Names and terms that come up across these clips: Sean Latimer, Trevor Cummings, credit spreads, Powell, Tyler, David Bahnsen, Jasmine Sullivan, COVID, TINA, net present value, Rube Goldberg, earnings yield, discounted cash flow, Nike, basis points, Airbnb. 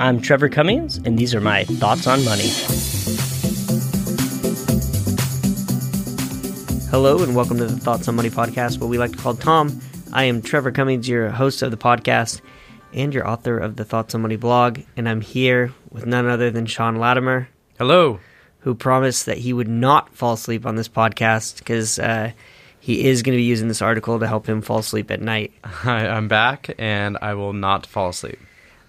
I'm Trevor Cummings, and these are my thoughts on money. Hello, and welcome to the Thoughts on Money podcast, what we like to call Tom. I am Trevor Cummings, your host of the podcast and your author of the Thoughts on Money blog, and I'm here with none other than Sean Latimer. Hello. Who promised that he would not fall asleep on this podcast because he is going to be using this article to help him fall asleep at night. I'm back, and I will not fall asleep.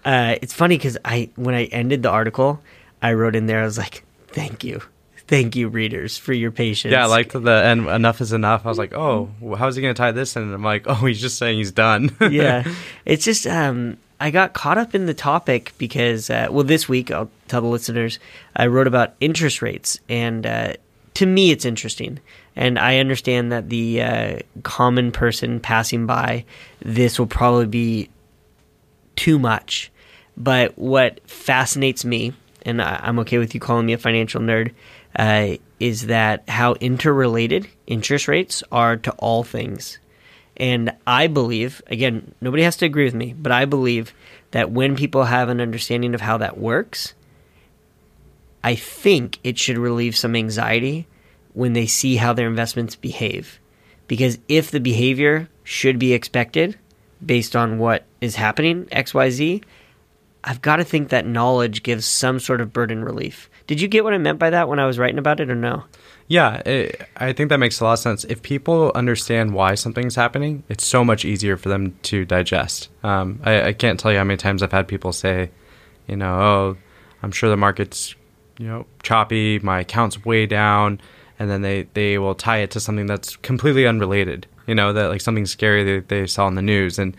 It's funny because when I ended the article, I wrote in there, I was like, thank you. Thank you, readers, for your patience. Yeah, I liked the end, enough is enough. I was like, oh, how is he going to tie this in? And I'm like, oh, he's just saying he's done. Yeah. It's just, I got caught up in the topic because, this week, I'll tell the listeners, I wrote about interest rates. And to me, it's interesting. And I understand that the common person passing by, this will probably be too much. But what fascinates me, and I'm okay with you calling me a financial nerd, is that how interrelated interest rates are to all things. And I believe, again, nobody has to agree with me, but I believe that when people have an understanding of how that works, I think it should relieve some anxiety when they see how their investments behave. Because if the behavior should be expected based on what is happening, XYZ, I've got to think that knowledge gives some sort of burden relief. Did you get what I meant by that when I was writing about it or no? Yeah, I think that makes a lot of sense. If people understand why something's happening, it's so much easier for them to digest. I can't tell you how many times I've had people say, you know, oh, I'm sure the market's, you know, choppy, my account's way down, and then they will tie it to something that's completely unrelated, you know, that like something scary that they saw in the news, and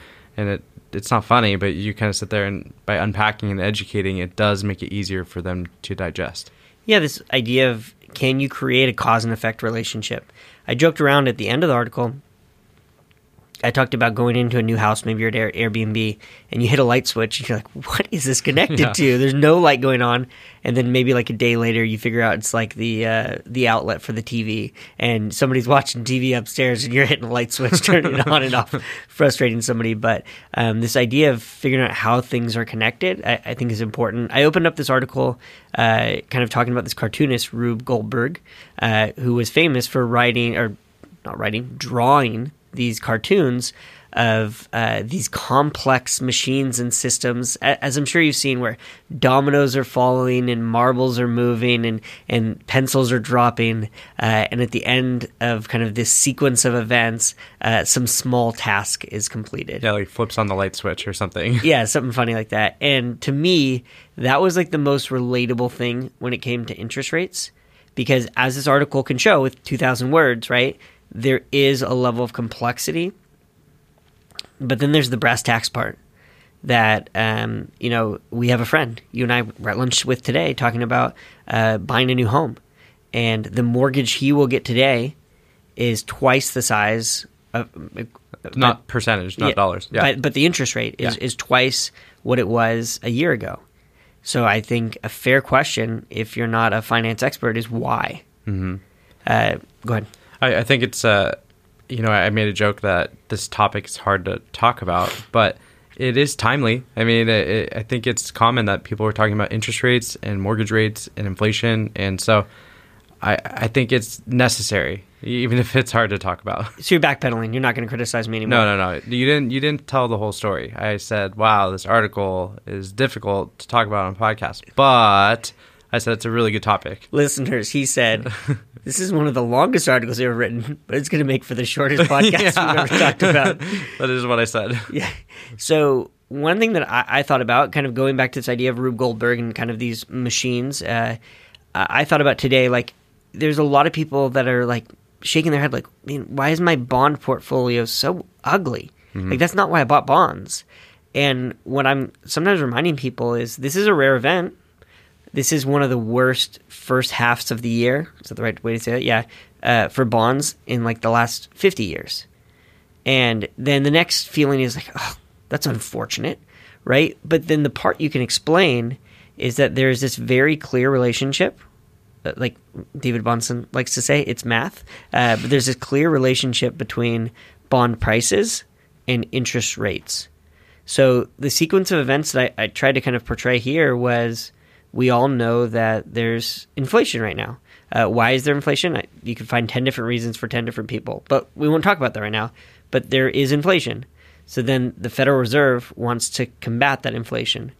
it's not funny, but you kind of sit there and by unpacking and educating, it does make it easier for them to digest. Yeah, this idea of can you create a cause and effect relationship? I joked around at the end of the article. I talked about going into a new house, maybe you're at Airbnb, and you hit a light switch, and you're like, what is this connected to? There's no light going on. And then maybe like a day later, you figure out it's like the outlet for the TV, and somebody's watching TV upstairs, and you're hitting a light switch, turning it on and off, frustrating somebody. But this idea of figuring out how things are connected, I think is important. I opened up this article kind of talking about this cartoonist, Rube Goldberg, who was famous for drawing these cartoons of these complex machines and systems, as I'm sure you've seen, where dominoes are falling and marbles are moving and pencils are dropping. And at the end of kind of this sequence of events, some small task is completed. Yeah, like flips on the light switch or something. Yeah, something funny like that. And to me, that was like the most relatable thing when it came to interest rates, because as this article can show with 2,000 words, right? There is a level of complexity, but then there's the brass tacks part that, you know, we have a friend, you and I were at lunch with today, talking about buying a new home. And the mortgage he will get today is twice the size of... Not percentage, not dollars. Yeah. But the interest rate is twice what it was a year ago. So I think a fair question, if you're not a finance expert, is why? Mm-hmm. Go ahead. I think it's, you know, I made a joke that this topic is hard to talk about, but it is timely. I mean, I think it's common that people are talking about interest rates and mortgage rates and inflation. And so I think it's necessary, even if it's hard to talk about. So you're backpedaling. You're not going to criticize me anymore. No. You didn't tell the whole story. I said, wow, this article is difficult to talk about on a podcast, but... I said, it's a really good topic. Listeners, he said, this is one of the longest articles ever written, but it's going to make for the shortest podcast we've ever talked about. That is what I said. Yeah. So one thing that I thought about, kind of going back to this idea of Rube Goldberg and kind of these machines, I thought about today, like, there's a lot of people that are, like, shaking their head, like, why is my bond portfolio so ugly? Mm-hmm. Like, that's not why I bought bonds. And what I'm sometimes reminding people is this is a rare event. This is one of the worst first halves of the year. Is that the right way to say it? Yeah. For bonds in like the last 50 years. And then the next feeling is like, oh, that's unfortunate, right? But then the part you can explain is that there is this very clear relationship. Like David Bahnsen likes to say, it's math. But there's this clear relationship between bond prices and interest rates. So the sequence of events that I tried to kind of portray here was, we all know that there's inflation right now. Why is there inflation? You can find 10 different reasons for 10 different people, but we won't talk about that right now. But there is inflation. So then the Federal Reserve wants to combat that inflation.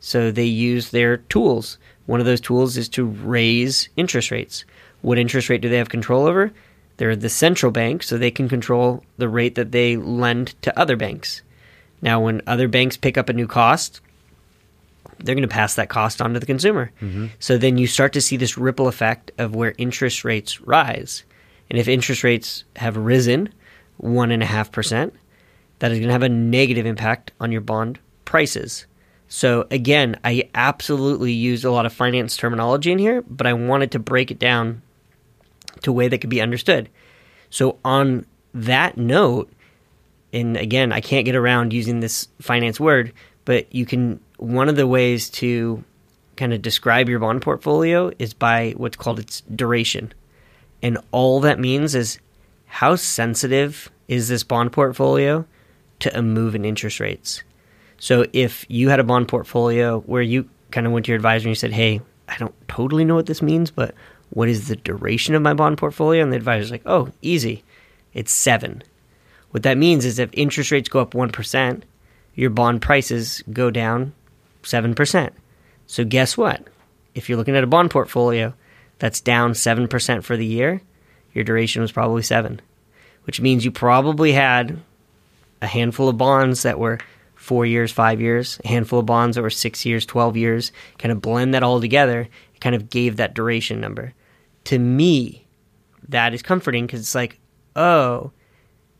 So they use their tools. One of those tools is to raise interest rates. What interest rate do they have control over? They're the central bank, so they can control the rate that they lend to other banks. Now, when other banks pick up a new cost, they're going to pass that cost on to the consumer. Mm-hmm. So then you start to see this ripple effect of where interest rates rise. And if interest rates have risen 1.5%, that is going to have a negative impact on your bond prices. So again, I absolutely used a lot of finance terminology in here, but I wanted to break it down to a way that could be understood. So on that note, and again, I can't get around using this finance word, but you can, one of the ways to kind of describe your bond portfolio is by what's called its duration. And all that means is, how sensitive is this bond portfolio to a move in interest rates? So if you had a bond portfolio where you kind of went to your advisor and you said, hey, I don't totally know what this means, but what is the duration of my bond portfolio? And the advisor's like, oh, easy. It's 7. What that means is if interest rates go up 1%, your bond prices go down 7%. So guess what? If you're looking at a bond portfolio that's down 7% for the year, your duration was probably 7, which means you probably had a handful of bonds that were 4 years, 5 years, a handful of bonds that were 6 years, 12 years, kind of blend that all together. It kind of gave that duration number. To me, that is comforting because it's like, oh,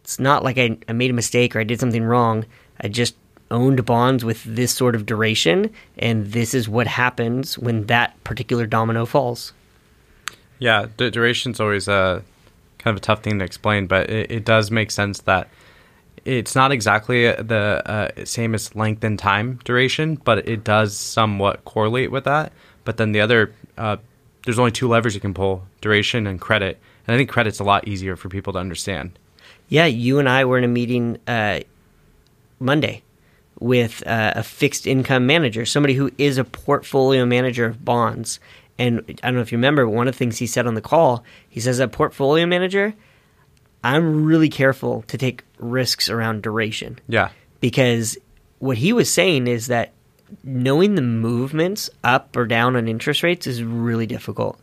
it's not like I made a mistake or I did something wrong. I just owned bonds with this sort of duration, and this is what happens when that particular domino falls. Yeah, duration's always a kind of a tough thing to explain, but it does make sense that it's not exactly the same as length and time duration, but it does somewhat correlate with that. But then the other, there's only 2 levers you can pull, duration and credit. And I think credit's a lot easier for people to understand. Yeah, you and I were in a meeting Monday with a fixed income manager, somebody who is a portfolio manager of bonds. And I don't know if you remember, one of the things he said on the call, he says, as a portfolio manager, I'm really careful to take risks around duration. Yeah. Because what he was saying is that knowing the movements up or down on interest rates is really difficult.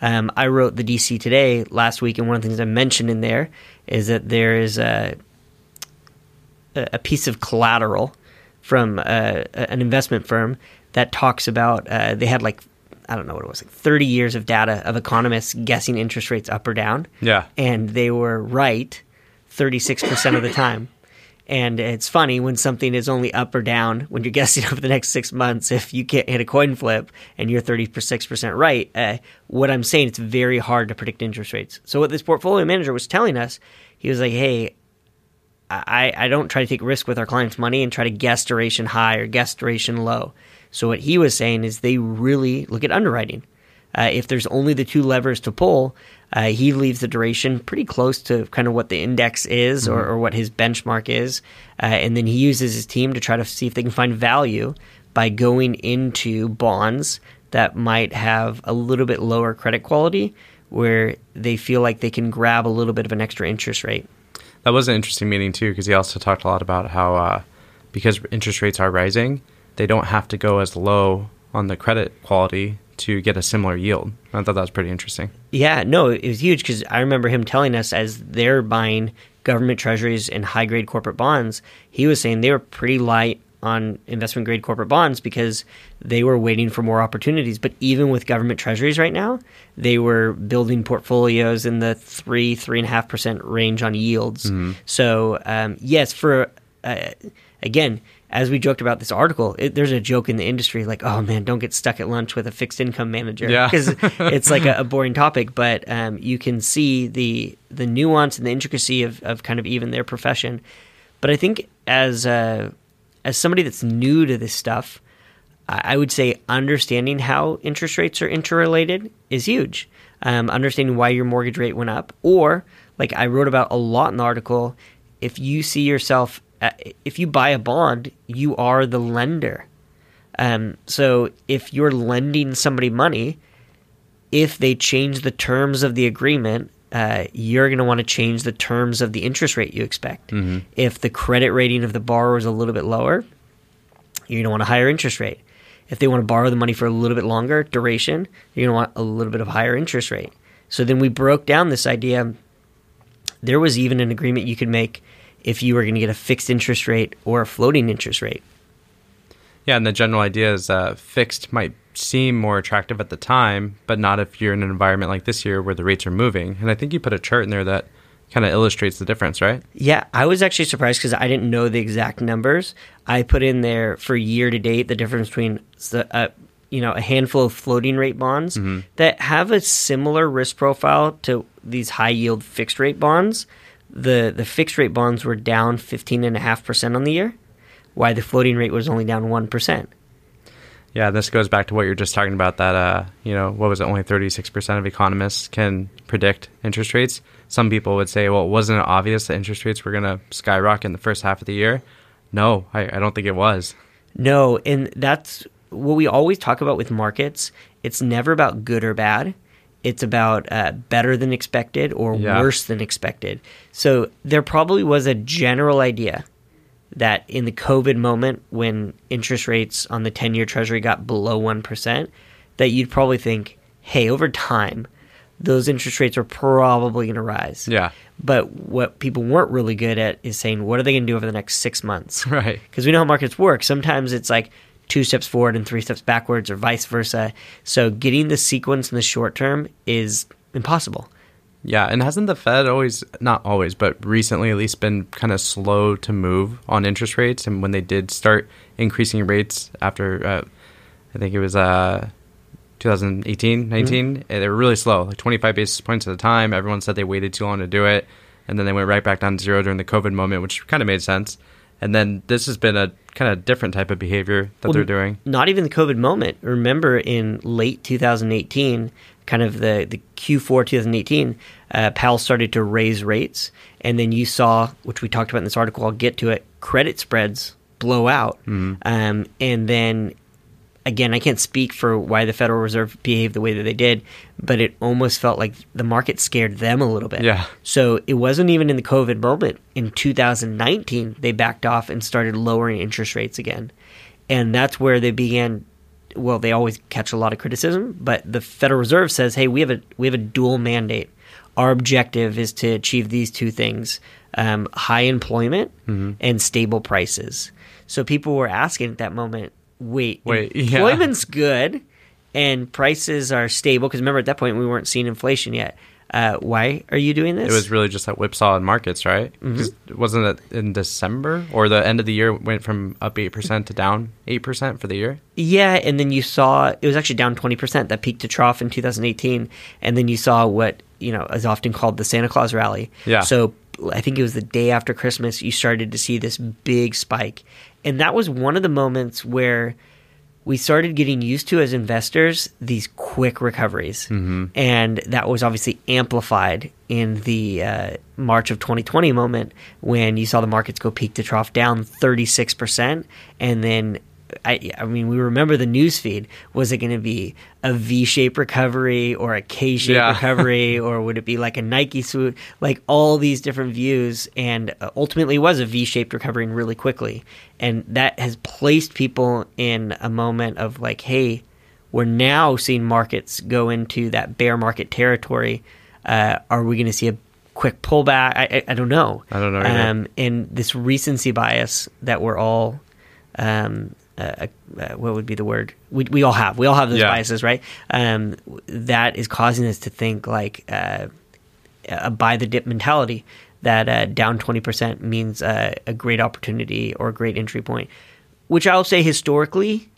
I wrote the DC Today last week, and one of the things I mentioned in there is that there is a piece of collateral from an investment firm that talks about they had like, I don't know what it was, like 30 years of data of economists guessing interest rates up or down. Yeah. And they were right 36% of the time. And it's funny when something is only up or down, when you're guessing over the next 6 months, if you can't hit a coin flip and you're 36% right, what I'm saying, it's very hard to predict interest rates. So what this portfolio manager was telling us, he was like, hey, I don't try to take risk with our clients' money and try to guess duration high or guess duration low. So what he was saying is they really look at underwriting. If there's only the 2 levers to pull, he leaves the duration pretty close to kind of what the index is or what his benchmark is. And then he uses his team to try to see if they can find value by going into bonds that might have a little bit lower credit quality where they feel like they can grab a little bit of an extra interest rate. That was an interesting meeting too, because he also talked a lot about how because interest rates are rising, they don't have to go as low on the credit quality to get a similar yield. I thought that was pretty interesting. Yeah, no, it was huge because I remember him telling us as they're buying government treasuries and high-grade corporate bonds, he was saying they were pretty light on investment-grade corporate bonds because they were waiting for more opportunities. But even with government treasuries right now, they were building portfolios in the 3.5% range on yields. Mm-hmm. So yes, for again, as we joked about this article, there's a joke in the industry like, oh man, don't get stuck at lunch with a fixed income manager because it's like a boring topic. But you can see the nuance and the intricacy of kind of even their profession. But I think as somebody that's new to this stuff, I would say understanding how interest rates are interrelated is huge. Understanding why your mortgage rate went up, or like I wrote about a lot in the article, if you see yourself If you buy a bond, you are the lender. So if you're lending somebody money, if they change the terms of the agreement, you're going to want to change the terms of the interest rate you expect. Mm-hmm. If the credit rating of the borrower is a little bit lower, you're going to want a higher interest rate. If they want to borrow the money for a little bit longer duration, you're going to want a little bit of higher interest rate. So then we broke down this idea. There was even an agreement you could make if you were going to get a fixed interest rate or a floating interest rate. Yeah, and the general idea is fixed might seem more attractive at the time, but not if you're in an environment like this year where the rates are moving. And I think you put a chart in there that kind of illustrates the difference, right? Yeah, I was actually surprised because I didn't know the exact numbers. I put in there for year to date the difference between a handful of floating rate bonds mm-hmm. that have a similar risk profile to these high yield fixed rate bonds. The fixed rate bonds were down 15.5% on the year, while the floating rate was only down 1%. Yeah, this goes back to what you're just talking about, that, only 36% of economists can predict interest rates. Some people would say, well, wasn't it obvious that interest rates were going to skyrocket in the first half of the year? No, I don't think it was. No, and that's what we always talk about with markets. It's never about good or bad. It's about better than expected or worse than expected. So there probably was a general idea that in the COVID moment when interest rates on the 10-year Treasury got below 1%, that you'd probably think, hey, over time, those interest rates are probably going to rise. Yeah. But what people weren't really good at is saying, what are they going to do over the next 6 months? Right. Because we know how markets work. Sometimes it's like 2 steps forward and 3 steps backwards or vice versa. So getting the sequence in the short term is impossible. Yeah, and hasn't the Fed not always, but recently at least been kind of slow to move on interest rates? And when they did start increasing rates after, I think it was 2018, 19, mm-hmm. they were really slow, like 25 basis points at a time. Everyone said they waited too long to do it. And then they went right back down to zero during the COVID moment, which kind of made sense. And then this has been a kind of different type of behavior that they're doing. Not even the COVID moment. Remember in late 2018, kind of the Q4 2018, Powell started to raise rates. And then you saw, which we talked about in this article, I'll get to it, credit spreads blow out. Mm-hmm. And then, again, I can't speak for why the Federal Reserve behaved the way that they did, but it almost felt like the market scared them a little bit. Yeah. So it wasn't even in the COVID moment. In 2019, they backed off and started lowering interest rates again. And that's where they began. Well, they always catch a lot of criticism, but the Federal Reserve says, hey, we have a dual mandate. Our objective is to achieve these two things, high employment mm-hmm. and stable prices. So people were asking at that moment, wait, employment's good and prices are stable, because remember at that point we weren't seeing inflation yet. Why are you doing this? It was really just that whipsaw in markets, right? Mm-hmm. Wasn't it in December or the end of the year went from up 8% to down 8% for the year? Yeah, and then you saw it was actually down 20%. That peak to trough in 2018, and then you saw what is often called the Santa Claus rally. Yeah. So I think it was the day after Christmas you started to see this big spike, and that was one of the moments where we started getting used to, as investors, these quick recoveries. Mm-hmm. And that was obviously amplified in the March of 2020 moment when you saw the markets go peak to trough down 36%. And then, I mean, we remember the news feed. Was it going to be a V-shaped recovery or a K-shaped recovery, or would it be like a Nike swoop? Like all these different views, and ultimately it was a V-shaped recovery and really quickly. And that has placed people in a moment of like, hey, we're now seeing markets go into that bear market territory. Are we going to see a quick pullback? I don't know. I don't know either. And this recency bias that we're all what would be the word? We all have those biases, right? That is causing us to think like a buy the dip mentality, that down 20% means a great opportunity or a great entry point, which I'll say historically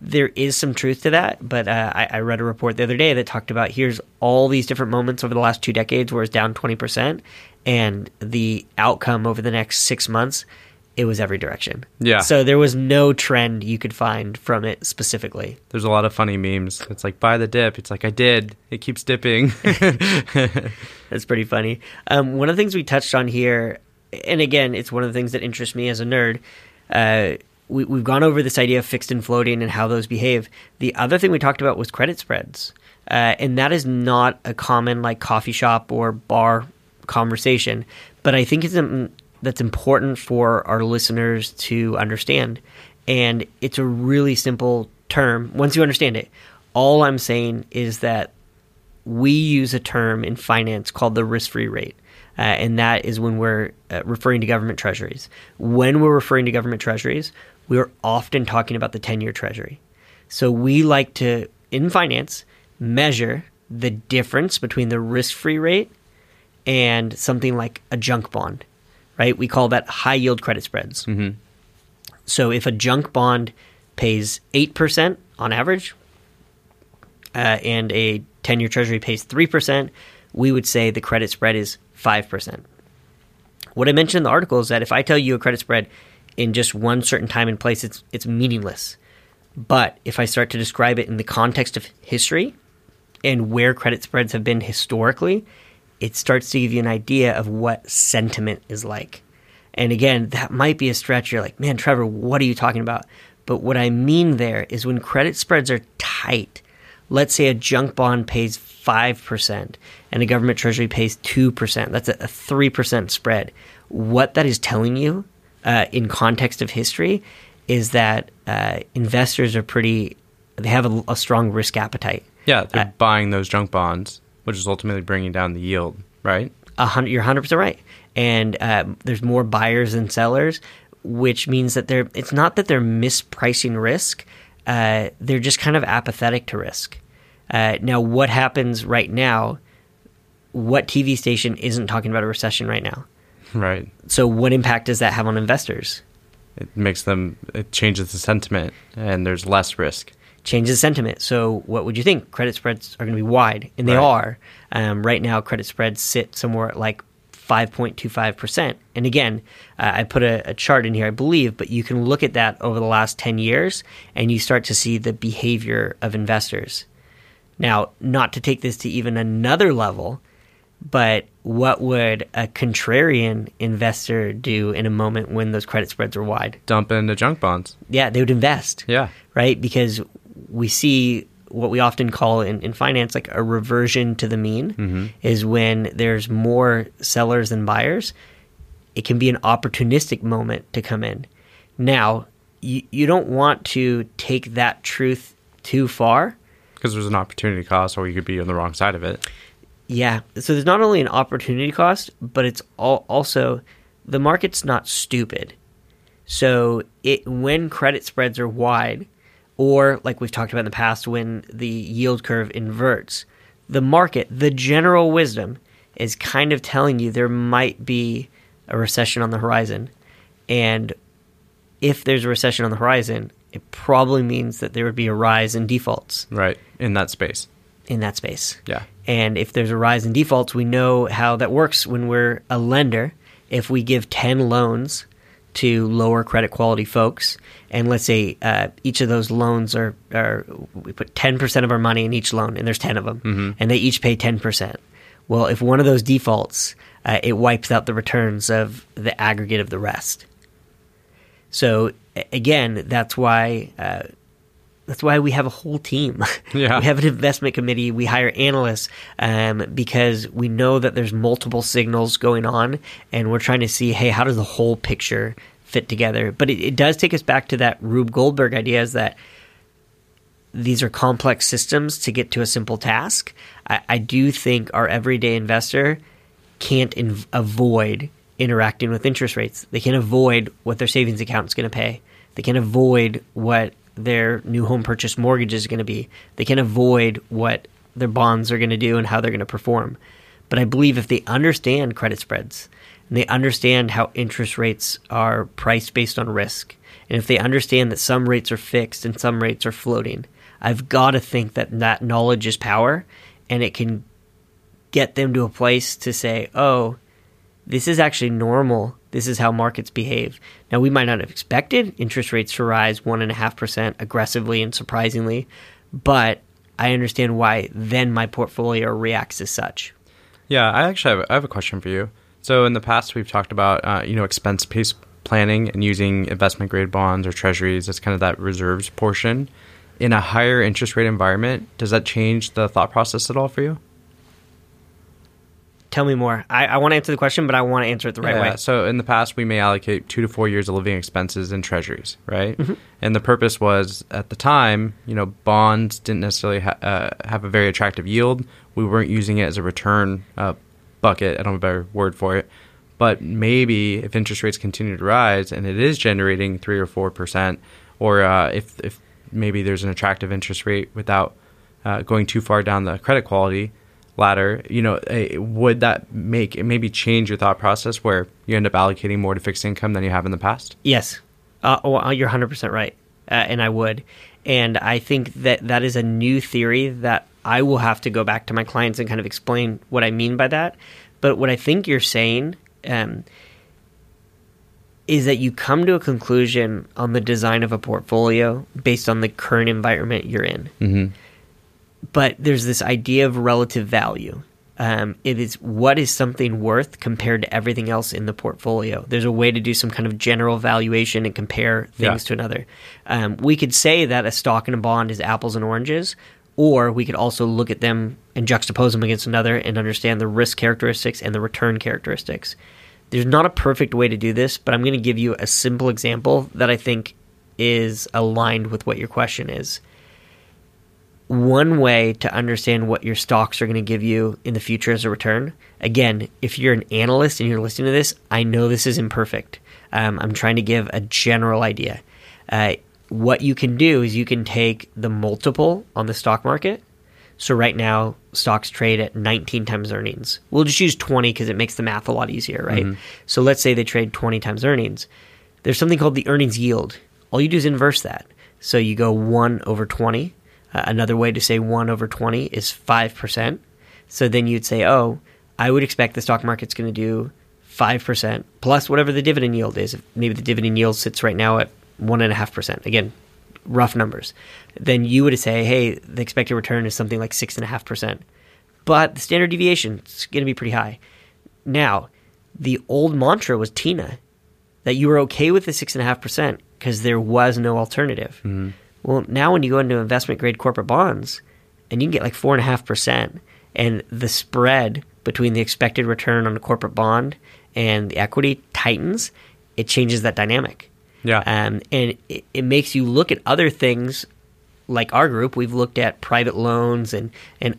there is some truth to that. But I read a report the other day that talked about here's all these different moments over the last 2 decades where it's down 20%, and the outcome over the next 6 months, it was every direction. Yeah. So there was no trend you could find from it specifically. There's a lot of funny memes. It's like, buy the dip. It's like, I did. It keeps dipping. That's pretty funny. One of the things we touched on here and again, it's one of the things that interests me as a nerd. We've gone over this idea of fixed and floating and how those behave. The other thing we talked about was credit spreads. And that is not a common like coffee shop or bar conversation, but I think that's important for our listeners to understand. And it's a really simple term. Once you understand it, all I'm saying is that we use a term in finance called the risk-free rate. And that is when we're referring to government treasuries. When we're referring to government treasuries, we're often talking about the 10-year treasury. So we like to, in finance, measure the difference between the risk-free rate and something like a junk bond, right? We call that high-yield credit spreads. Mm-hmm. So if a junk bond pays 8% on average and a 10-year treasury pays 3%, we would say the credit spread is 5%. What I mentioned in the article is that if I tell you a credit spread in just one certain time and place, it's meaningless. But if I start to describe it in the context of history and where credit spreads have been historically, it starts to give you an idea of what sentiment is like. And again, that might be a stretch. You're like, man, Trevor, what are you talking about? But what I mean there is when credit spreads are tight, let's say a junk bond pays 5% and a government treasury pays 2%. That's a 3% spread. What that is telling you in context of history is that investors are they have a strong risk appetite. Yeah, they're buying those junk bonds, which is ultimately bringing down the yield, right? You're 100% right. And there's more buyers than sellers, which means that it's not that they're mispricing risk. They're just kind of apathetic to risk. Now, what happens right now? What TV station isn't talking about a recession right now? Right. So what impact does that have on investors? It changes the sentiment, and there's less risk. Changes sentiment. So what would you think? Credit spreads are going to be wide, and they are. Right now, credit spreads sit somewhere at like 5.25%. And again, I put a chart in here, I believe, but you can look at that over the last 10 years and you start to see the behavior of investors. Now, not to take this to even another level, but what would a contrarian investor do in a moment when those credit spreads are wide? Dump into junk bonds. Yeah, they would invest. Yeah. Right? Because we see what we often call in finance like a reversion to the mean, mm-hmm. is when there's more sellers than buyers. It can be an opportunistic moment to come in. Now, you don't want to take that truth too far. Because there's an opportunity cost, or you could be on the wrong side of it. Yeah. So there's not only an opportunity cost, but it's also the market's not stupid. So when credit spreads are wide, or like we've talked about in the past, when the yield curve inverts, the market, the general wisdom is kind of telling you there might be a recession on the horizon. And if there's a recession on the horizon, it probably means that there would be a rise in defaults. Right, in that space. In that space. Yeah. And if there's a rise in defaults, we know how that works when we're a lender. If we give 10 loans to lower credit quality folks, and let's say each of those loans we put 10% of our money in each loan, and there's 10 of them, mm-hmm. and they each pay 10%. Well, if one of those defaults, it wipes out the returns of the aggregate of the rest. So again, that's why we have a whole team. Yeah. We have an investment committee. We hire analysts because we know that there's multiple signals going on, and we're trying to see, hey, how does the whole picture fit together? But it does take us back to that Rube Goldberg idea, is that these are complex systems to get to a simple task. I do think our everyday investor can't avoid interacting with interest rates. They can't avoid what their savings account is going to pay. They can't avoid what their new home purchase mortgage is going to be. They can avoid what their bonds are going to do and how they're going to perform. But I believe if they understand credit spreads, and they understand how interest rates are priced based on risk, and if they understand that some rates are fixed and some rates are floating, I've got to think that knowledge is power, and it can get them to a place to say, oh, this is actually normal. This is how markets behave. Now, we might not have expected interest rates to rise 1.5% aggressively and surprisingly, but I understand why then my portfolio reacts as such. Yeah, I have a question for you. So in the past, we've talked about expense-based planning and using investment-grade bonds or treasuries. That's kind of that reserves portion. In a higher interest rate environment, does that change the thought process at all for you? Tell me more. I want to answer the question, but I want to answer it the right way. So in the past, we may allocate 2 to 4 years of living expenses in treasuries, right? Mm-hmm. And the purpose was, at the time, bonds didn't necessarily have a very attractive yield. We weren't using it as a return bucket. I don't have a better word for it. But maybe if interest rates continue to rise and it is generating 3 or 4%, or if maybe there's an attractive interest rate without going too far down the credit quality ladder, would that make it maybe change your thought process where you end up allocating more to fixed income than you have in the past? Yes. You're 100% right. And I would. And I think that is a new theory that I will have to go back to my clients and kind of explain what I mean by that. But what I think you're saying is that you come to a conclusion on the design of a portfolio based on the current environment you're in. Mm-hmm. But there's this idea of relative value. It is what is something worth compared to everything else in the portfolio. There's a way to do some kind of general valuation and compare things to another. We could say that a stock and a bond is apples and oranges, or we could also look at them and juxtapose them against another and understand the risk characteristics and the return characteristics. There's not a perfect way to do this, but I'm going to give you a simple example that I think is aligned with what your question is. One way to understand what your stocks are going to give you in the future as a return, again, if you're an analyst and you're listening to this, I know this is imperfect. I'm trying to give a general idea. What you can do is you can take the multiple on the stock market. So right now, stocks trade at 19 times earnings. We'll just use 20 because it makes the math a lot easier, right? Mm-hmm. So let's say they trade 20 times earnings. There's something called the earnings yield. All you do is inverse that. So you go 1 over 20. Another way to say 1 over 20 is 5%. So then you'd say, I would expect the stock market's going to do 5% plus whatever the dividend yield is. Maybe the dividend yield sits right now at 1.5%. Again, rough numbers. Then you would say, hey, the expected return is something like 6.5%. But the standard deviation is going to be pretty high. Now, the old mantra was TINA, that you were okay with the 6.5% because there was no alternative. Mm-hmm. Well, now when you go into investment-grade corporate bonds, and you can get like 4.5%, and the spread between the expected return on a corporate bond and the equity tightens, it changes that dynamic. Yeah. And it makes you look at other things. Like our group, we've looked at private loans and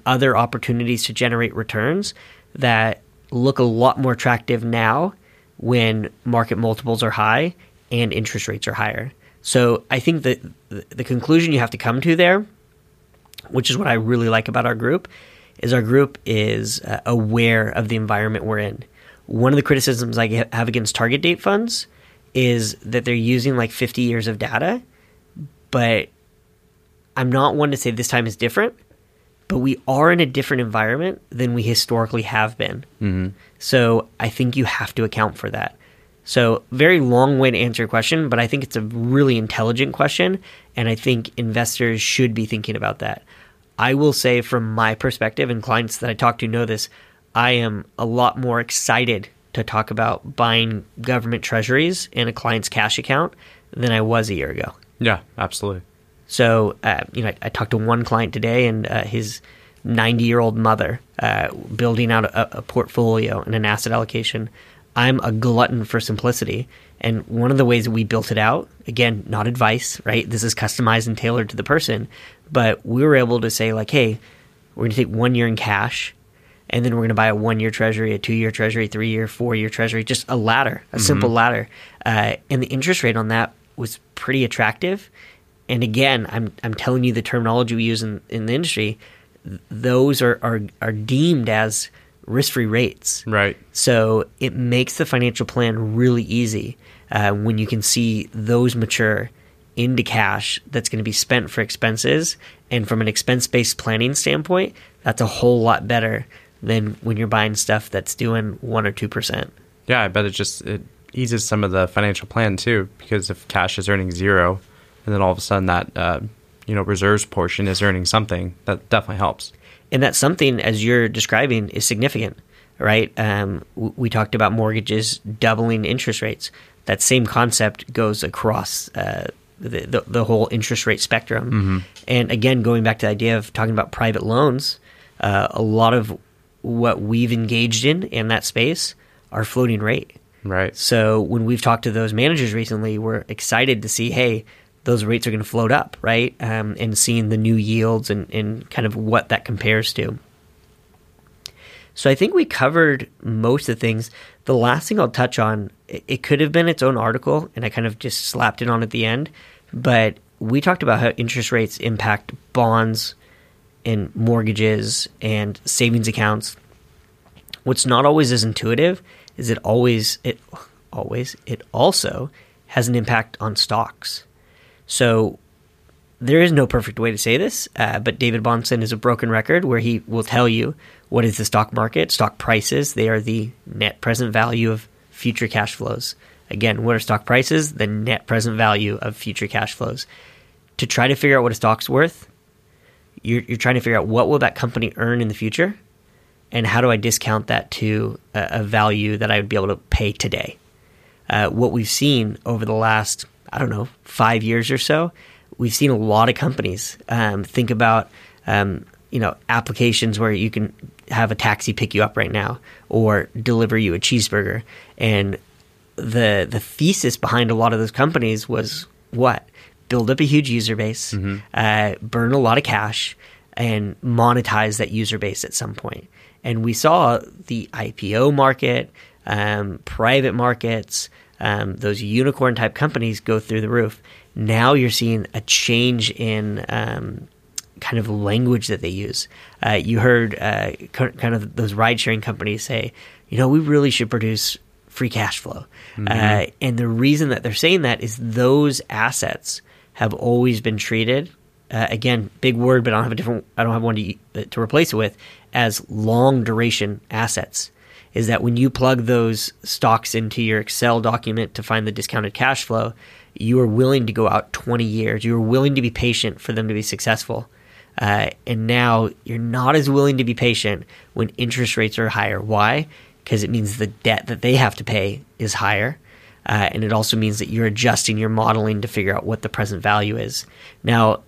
other opportunities to generate returns that look a lot more attractive now when market multiples are high and interest rates are higher. So I think that the conclusion you have to come to there, which is what I really like about our group is aware of the environment we're in. One of the criticisms I have against target date funds is that they're using like 50 years of data, but I'm not one to say this time is different, but we are in a different environment than we historically have been. Mm-hmm. So I think you have to account for that. So very long way to answer your question, but I think it's a really intelligent question, and I think investors should be thinking about that. I will say from my perspective, and clients that I talk to know this, I am a lot more excited to talk about buying government treasuries in a client's cash account than I was a year ago. Yeah, absolutely. So I talked to one client today, and his 90-year-old mother building out a portfolio and an asset allocation. I'm a glutton for simplicity, and one of the ways that we built it out, again, not advice, right? This is customized and tailored to the person, but we were able to say like, hey, we're going to take 1 year in cash, and then we're going to buy a 1 year treasury, a 2 year treasury, 3 year, 4 year treasury, just a ladder, a simple ladder. And the interest rate on that was pretty attractive. And again, I'm telling you the terminology we use in the industry, those are deemed as risk-free rates. Right. So it makes the financial plan really easy when you can see those mature into cash that's going to be spent for expenses. And from an expense-based planning standpoint, that's a whole lot better than when you're buying stuff that's doing 1 or 2%. Yeah, I bet it eases some of the financial plan too, because if cash is earning zero, and then all of a sudden that reserves portion is earning something, that definitely helps. And that something, as you're describing, is significant. right? We talked about mortgages doubling interest rates. That same concept goes across the whole interest rate spectrum. Mm-hmm. And again, going back to the idea of talking about private loans, a lot of what we've engaged in that space are floating rate. Right. So when we've talked to those managers recently, we're excited to see, hey, those rates are going to float up, right? And seeing the new yields and kind of what that compares to. So I think we covered most of the things. The last thing I'll touch on, it could have been its own article, and I kind of just slapped it on at the end, but we talked about how interest rates impact bonds and mortgages and savings accounts. What's not always as intuitive is it also has an impact on stocks. So there is no perfect way to say this, but David Bahnsen is a broken record where he will tell you what is the stock market, stock prices. They are the net present value of future cash flows. Again, what are stock prices? The net present value of future cash flows. To try to figure out what a stock's worth, you're trying to figure out what will that company earn in the future, and how do I discount that to a value that I would be able to pay today? What we've seen over the last, 5 years or so, we've seen a lot of companies think about, applications where you can have a taxi pick you up right now or deliver you a cheeseburger. And the thesis behind a lot of those companies was what? Build up a huge user base, mm-hmm. Burn a lot of cash, and monetize that user base at some point. And we saw the IPO market, private markets, those unicorn-type companies go through the roof. Now you're seeing a change in kind of language that they use. You heard kind of those ride-sharing companies say, we really should produce free cash flow. Mm-hmm. And the reason that they're saying that is those assets have always been treated, again, big word, but I don't have one to replace it with, as long duration assets. Is that when you plug those stocks into your Excel document to find the discounted cash flow, you are willing to go out 20 years. You are willing to be patient for them to be successful. And now you're not as willing to be patient when interest rates are higher. Why? Because it means the debt that they have to pay is higher. And it also means that you're adjusting your modeling to figure out what the present value is. Now,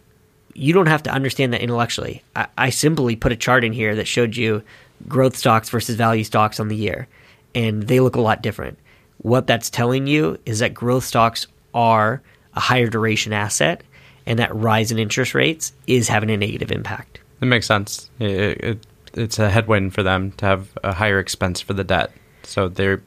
you don't have to understand that intellectually. I simply put a chart in here that showed you growth stocks versus value stocks on the year, and they look a lot different. What that's telling you is that growth stocks are a higher duration asset, and that rise in interest rates is having a negative impact. It makes sense. It's a headwind for them to have a higher expense for the debt. So they're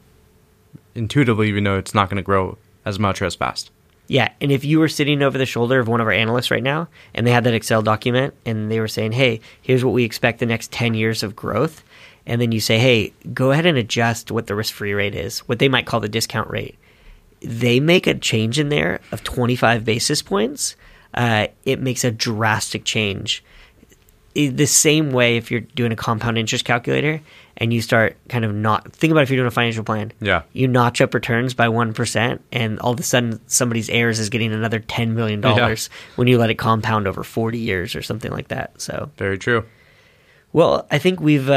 intuitively, it's not going to grow as much or as fast. Yeah, and if you were sitting over the shoulder of one of our analysts right now, and they had that Excel document, and they were saying, hey, here's what we expect the next 10 years of growth, and then you say, hey, go ahead and adjust what the risk-free rate is, what they might call the discount rate. They make a change in there of 25 basis points. It makes a drastic change. The same way if you're doing a compound interest calculator and you start kind of think about if you're doing a financial plan. Yeah. You notch up returns by 1% and all of a sudden somebody's heirs is getting another $10 million when you let it compound over 40 years or something like that. So very true. Well, I think we've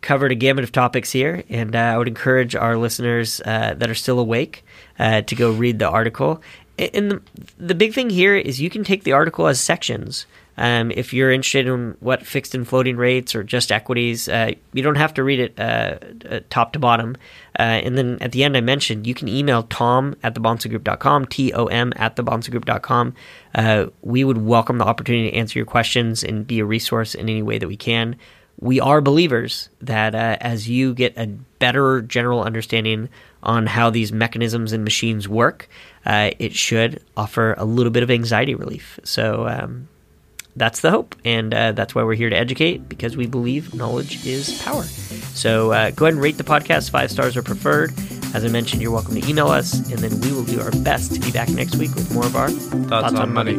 covered a gamut of topics here, and I would encourage our listeners that are still awake to go read the article. And the big thing here is you can take the article as sections. If you're interested in what fixed and floating rates or just equities, you don't have to read it top to bottom. And then at the end, I mentioned you can email tom@thebonsongroup.com, tom@thebonsongroup.com. We would welcome the opportunity to answer your questions and be a resource in any way that we can. We are believers that as you get a better general understanding on how these mechanisms and machines work, it should offer a little bit of anxiety relief. So, that's the hope, and that's why we're here to educate, because we believe knowledge is power. So go ahead and rate the podcast. 5 stars are preferred. As I mentioned, you're welcome to email us, and then we will do our best to be back next week with more of our Thoughts on Money.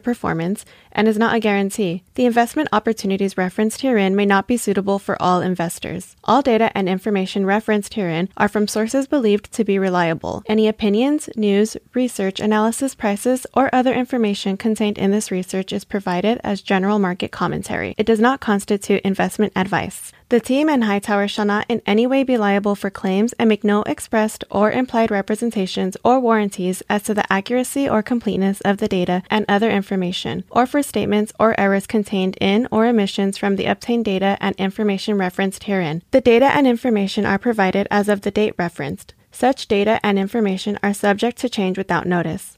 performance and is not a guarantee. The investment opportunities referenced herein may not be suitable for all investors. All data and information referenced herein are from sources believed to be reliable. Any opinions, news, research, analysis, prices, or other information contained in this research is provided as general market commentary. It does not constitute investment advice. The team and Hightower shall not in any way be liable for claims and make no expressed or implied representations or warranties as to the accuracy or completeness of the data and other information, or for statements or errors contained in or omissions from the obtained data and information referenced herein. The data and information are provided as of the date referenced. Such data and information are subject to change without notice.